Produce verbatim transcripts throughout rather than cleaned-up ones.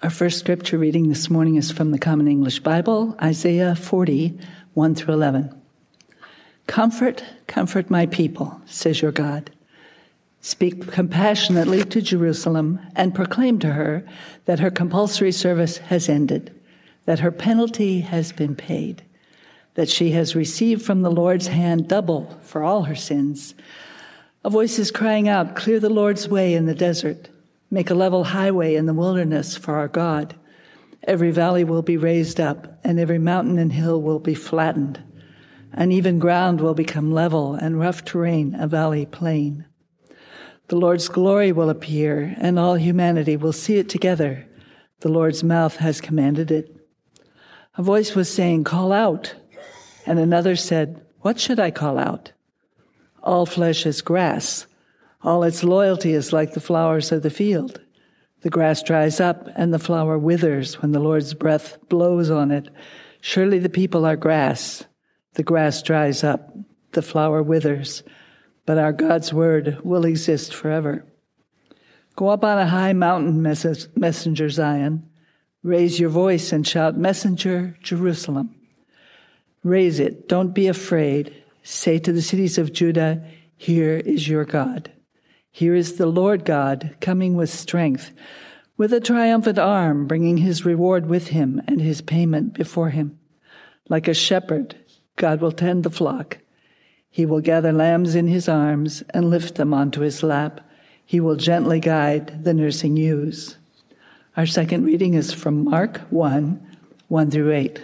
Our first scripture reading this morning is from the Common English Bible, Isaiah forty, one through eleven. Comfort, comfort my people, says your God. Speak compassionately to Jerusalem and proclaim to her that her compulsory service has ended, that her penalty has been paid, that she has received from the Lord's hand double for all her sins. A voice is crying out, "Clear the Lord's way in the desert. Make a level highway in the wilderness for our God. Every valley will be raised up, and every mountain and hill will be flattened. Uneven ground will become level, and rough terrain a valley plain. The Lord's glory will appear, and all humanity will see it together. The Lord's mouth has commanded it." A voice was saying, "Call out." And another said, "What should I call out? All flesh is grass. All its loyalty is like the flowers of the field. The grass dries up and the flower withers when the Lord's breath blows on it. Surely the people are grass. The grass dries up, the flower withers, but our God's word will exist forever. Go up on a high mountain, mes- messenger Zion. Raise your voice and shout, messenger Jerusalem. Raise it, don't be afraid. Say to the cities of Judah, here is your God. Here is the Lord God coming with strength, with a triumphant arm, bringing his reward with him and his payment before him. Like a shepherd, God will tend the flock. He will gather lambs in his arms and lift them onto his lap. He will gently guide the nursing ewes." Our second reading is from Mark one, one through eight.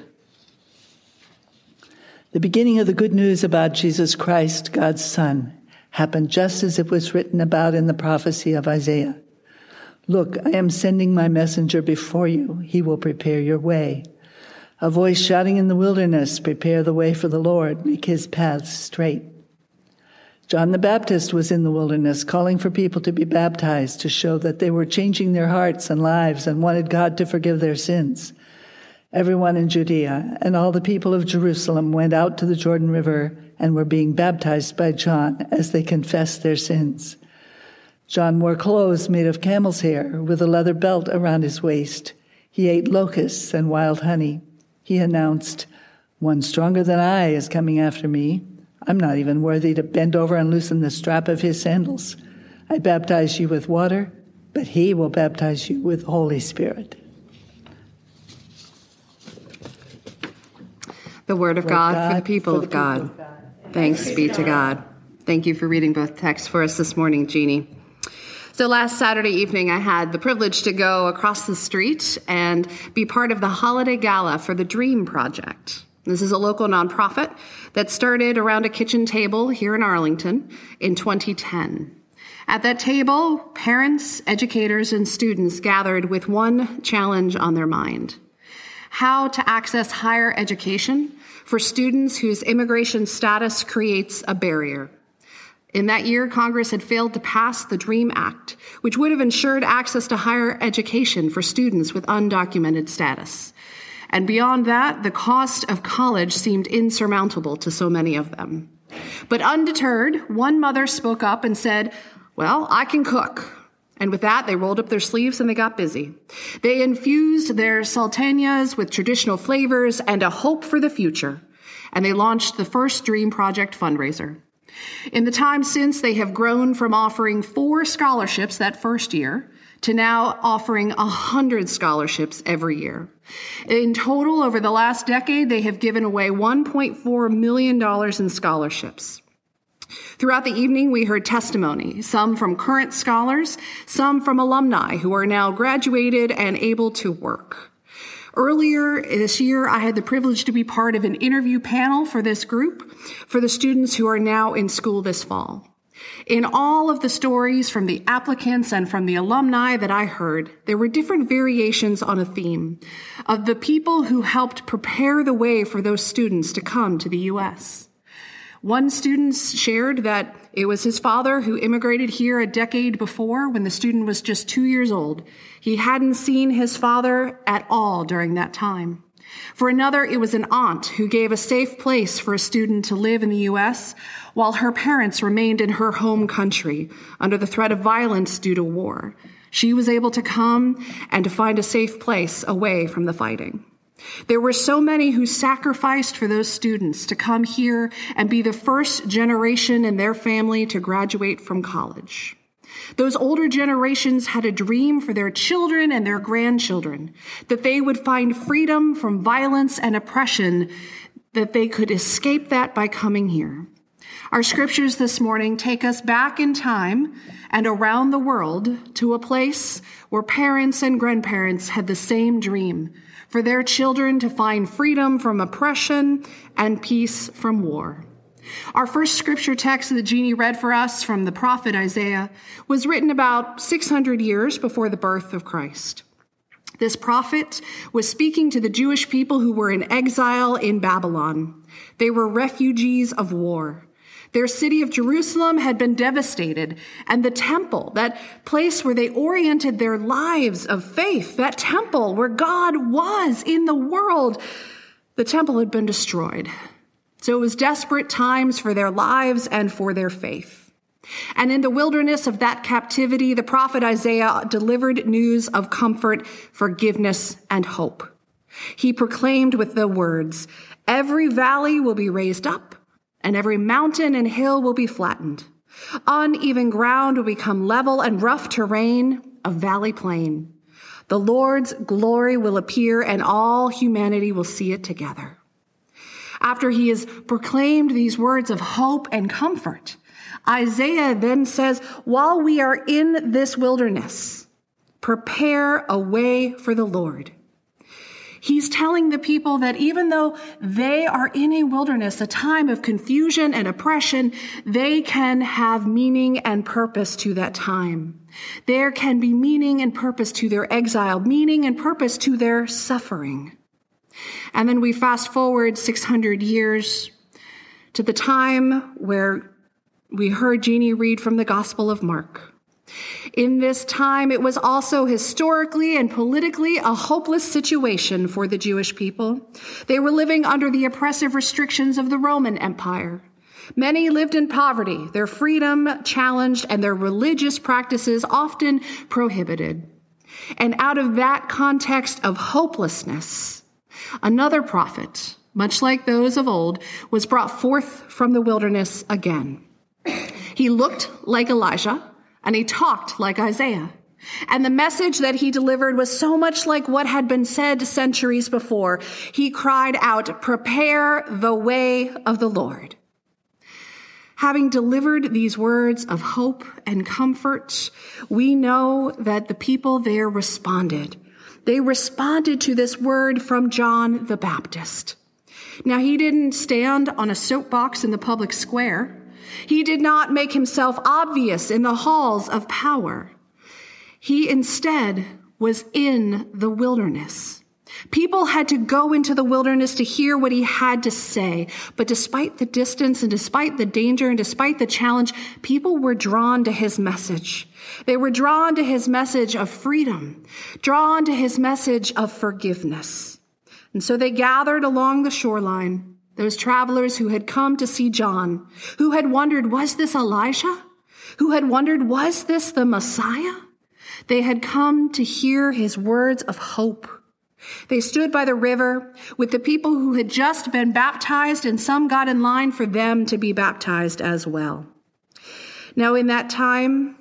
The beginning of the good news about Jesus Christ, God's Son, happened just as it was written about in the prophecy of Isaiah. "Look, I am sending my messenger before you. He will prepare your way. A voice shouting in the wilderness, prepare the way for the Lord, make his paths straight." John the Baptist was in the wilderness, calling for people to be baptized to show that they were changing their hearts and lives and wanted God to forgive their sins. Everyone in Judea and all the people of Jerusalem went out to the Jordan River and were being baptized by John as they confessed their sins. John wore clothes made of camel's hair with a leather belt around his waist. He ate locusts and wild honey. He announced, "One stronger than I is coming after me. I'm not even worthy to bend over and loosen the strap of his sandals. I baptize you with water, but he will baptize you with the Holy Spirit." The word of God, God for the people, for the of, God. people of God. Thanks be to God. Thank you for reading both texts for us this morning, Jeannie. So last Saturday evening, I had the privilege to go across the street and be part of the holiday gala for the Dream Project. This is a local nonprofit that started around a kitchen table here in Arlington in twenty ten. At that table, parents, educators, and students gathered with one challenge on their mind: how to access higher education for students whose immigration status creates a barrier. In that year, Congress had failed to pass the DREAM Act, which would have ensured access to higher education for students with undocumented status. And beyond that, the cost of college seemed insurmountable to so many of them. But undeterred, one mother spoke up and said, "Well, I can cook." And with that, they rolled up their sleeves and they got busy. They infused their salteñas with traditional flavors and a hope for the future. And they launched the first Dream Project fundraiser. In the time since, they have grown from offering four scholarships that first year to now offering one hundred scholarships every year. In total, over the last decade, they have given away one point four million dollars in scholarships. Throughout the evening, we heard testimony, some from current scholars, some from alumni who are now graduated and able to work. Earlier this year, I had the privilege to be part of an interview panel for this group, for the students who are now in school this fall. In all of the stories from the applicants and from the alumni that I heard, there were different variations on a theme of the people who helped prepare the way for those students to come to the U S One student shared that it was his father who immigrated here a decade before when the student was just two years old. He hadn't seen his father at all during that time. For another, it was an aunt who gave a safe place for a student to live in the U S while her parents remained in her home country under the threat of violence due to war. She was able to come and to find a safe place away from the fighting. There were so many who sacrificed for those students to come here and be the first generation in their family to graduate from college. Those older generations had a dream for their children and their grandchildren, that they would find freedom from violence and oppression, that they could escape that by coming here. Our scriptures this morning take us back in time and around the world to a place where parents and grandparents had the same dream, for their children to find freedom from oppression and peace from war. Our first scripture text that Jeannie read for us from the prophet Isaiah was written about six hundred years before the birth of Christ. This prophet was speaking to the Jewish people who were in exile in Babylon. They were refugees of war. Their city of Jerusalem had been devastated, and the temple, that place where they oriented their lives of faith, that temple where God was in the world, the temple had been destroyed. So it was desperate times for their lives and for their faith. And in the wilderness of that captivity, the prophet Isaiah delivered news of comfort, forgiveness, and hope. He proclaimed with the words, "Every valley will be raised up, and every mountain and hill will be flattened. Uneven ground will become level and rough terrain, a valley plain. The Lord's glory will appear, and all humanity will see it together." After he has proclaimed these words of hope and comfort, Isaiah then says, while we are in this wilderness, prepare a way for the Lord. He's telling the people that even though they are in a wilderness, a time of confusion and oppression, they can have meaning and purpose to that time. There can be meaning and purpose to their exile, meaning and purpose to their suffering. And then we fast forward six hundred years to the time where we heard Jeannie read from the Gospel of Mark. In this time, it was also historically and politically a hopeless situation for the Jewish people. They were living under the oppressive restrictions of the Roman Empire. Many lived in poverty, their freedom challenged, and their religious practices often prohibited. And out of that context of hopelessness, another prophet, much like those of old, was brought forth from the wilderness again. He looked like Elijah, and he talked like Isaiah. And the message that he delivered was so much like what had been said centuries before. He cried out, "Prepare the way of the Lord." Having delivered these words of hope and comfort, we know that the people there responded. They responded to this word from John the Baptist. Now, he didn't stand on a soapbox in the public square. He did not make himself obvious in the halls of power. He instead was in the wilderness. People had to go into the wilderness to hear what he had to say. But despite the distance and despite the danger and despite the challenge, people were drawn to his message. They were drawn to his message of freedom, drawn to his message of forgiveness. And so they gathered along the shoreline. Those travelers who had come to see John, who had wondered, was this Elijah? Who had wondered, was this the Messiah? They had come to hear his words of hope. They stood by the river with the people who had just been baptized, and some got in line for them to be baptized as well. Now, in that time,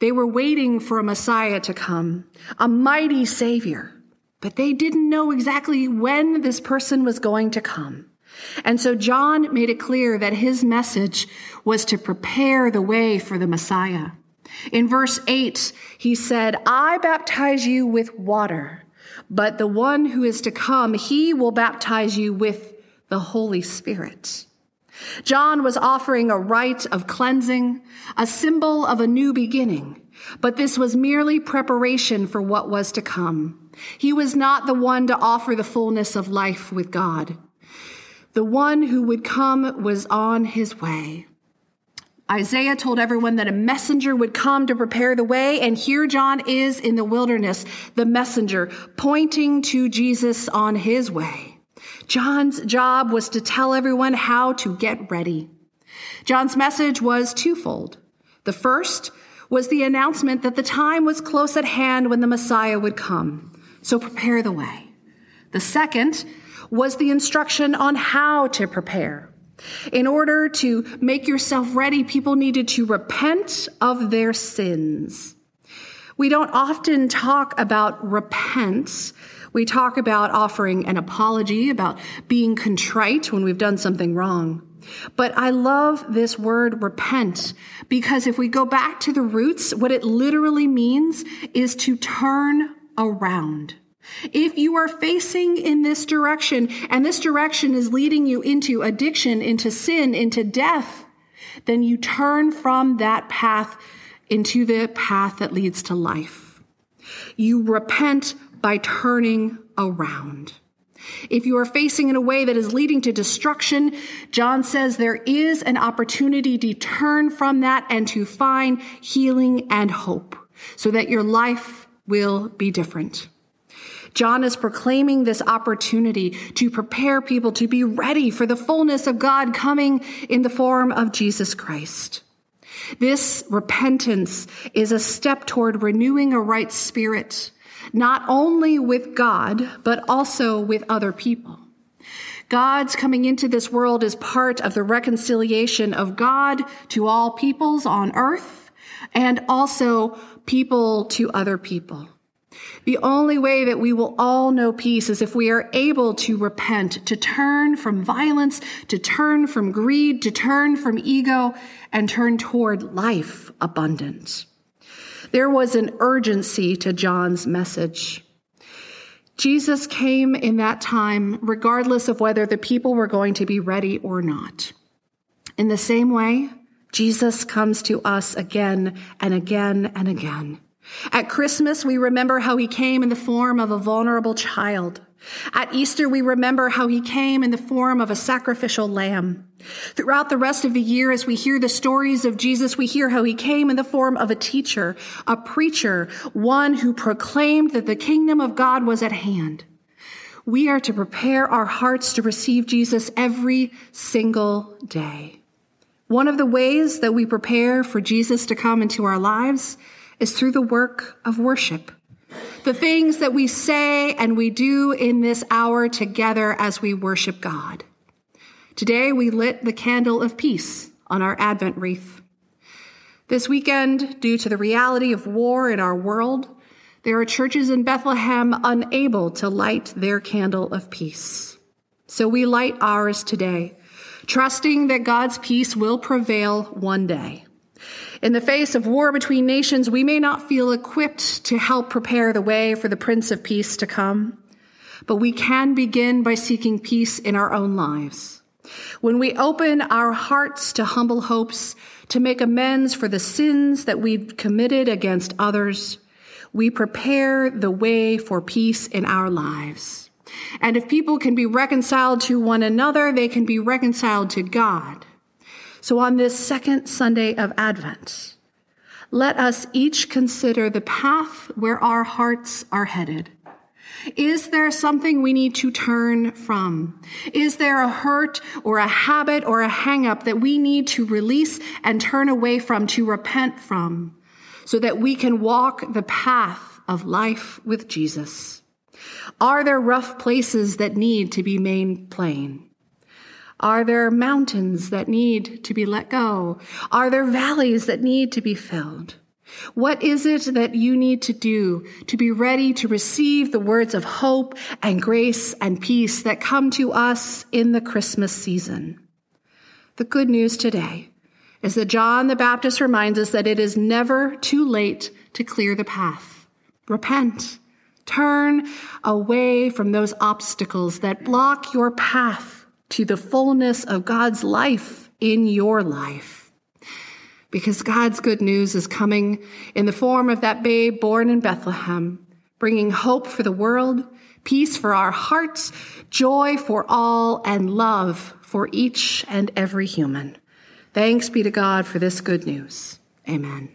they were waiting for a Messiah to come, a mighty Savior, but they didn't know exactly when this person was going to come. And so John made it clear that his message was to prepare the way for the Messiah. In verse eight, he said, "I baptize you with water, but the one who is to come, he will baptize you with the Holy Spirit." John was offering a rite of cleansing, a symbol of a new beginning, but this was merely preparation for what was to come. He was not the one to offer the fullness of life with God. The one who would come was on his way. Isaiah told everyone that a messenger would come to prepare the way, and here John is in the wilderness, the messenger, pointing to Jesus on his way. John's job was to tell everyone how to get ready. John's message was twofold. The first was the announcement that the time was close at hand when the Messiah would come, so prepare the way. The second was the instruction on how to prepare. In order to make yourself ready, people needed to repent of their sins. We don't often talk about repent. We talk about offering an apology, about being contrite when we've done something wrong. But I love this word repent, because if we go back to the roots, what it literally means is to turn around. If you are facing in this direction, and this direction is leading you into addiction, into sin, into death, then you turn from that path into the path that leads to life. You repent by turning around. If you are facing in a way that is leading to destruction, John says there is an opportunity to turn from that and to find healing and hope so that your life will be different. John is proclaiming this opportunity to prepare people to be ready for the fullness of God coming in the form of Jesus Christ. This repentance is a step toward renewing a right spirit, not only with God, but also with other people. God's coming into this world is part of the reconciliation of God to all peoples on earth, and also people to other people. The only way that we will all know peace is if we are able to repent, to turn from violence, to turn from greed, to turn from ego, and turn toward life abundant. There was an urgency to John's message. Jesus came in that time, regardless of whether the people were going to be ready or not. In the same way, Jesus comes to us again and again and again. At Christmas, we remember how he came in the form of a vulnerable child. At Easter, we remember how he came in the form of a sacrificial lamb. Throughout the rest of the year, as we hear the stories of Jesus, we hear how he came in the form of a teacher, a preacher, one who proclaimed that the kingdom of God was at hand. We are to prepare our hearts to receive Jesus every single day. One of the ways that we prepare for Jesus to come into our lives is through the work of worship. The things that we say and we do in this hour together as we worship God. Today, we lit the candle of peace on our Advent wreath. This weekend, due to the reality of war in our world, there are churches in Bethlehem unable to light their candle of peace. So we light ours today, trusting that God's peace will prevail one day. In the face of war between nations, we may not feel equipped to help prepare the way for the Prince of Peace to come, but we can begin by seeking peace in our own lives. When we open our hearts to humble hopes, to make amends for the sins that we've committed against others, we prepare the way for peace in our lives. And if people can be reconciled to one another, they can be reconciled to God. So on this second Sunday of Advent, let us each consider the path where our hearts are headed. Is there something we need to turn from? Is there a hurt or a habit or a hang-up that we need to release and turn away from, to repent from, so that we can walk the path of life with Jesus? Are there rough places that need to be made plain? Are there mountains that need to be let go? Are there valleys that need to be filled? What is it that you need to do to be ready to receive the words of hope and grace and peace that come to us in the Christmas season? The good news today is that John the Baptist reminds us that it is never too late to clear the path. Repent. Turn away from those obstacles that block your path to the fullness of God's life in your life. Because God's good news is coming in the form of that babe born in Bethlehem, bringing hope for the world, peace for our hearts, joy for all, and love for each and every human. Thanks be to God for this good news. Amen.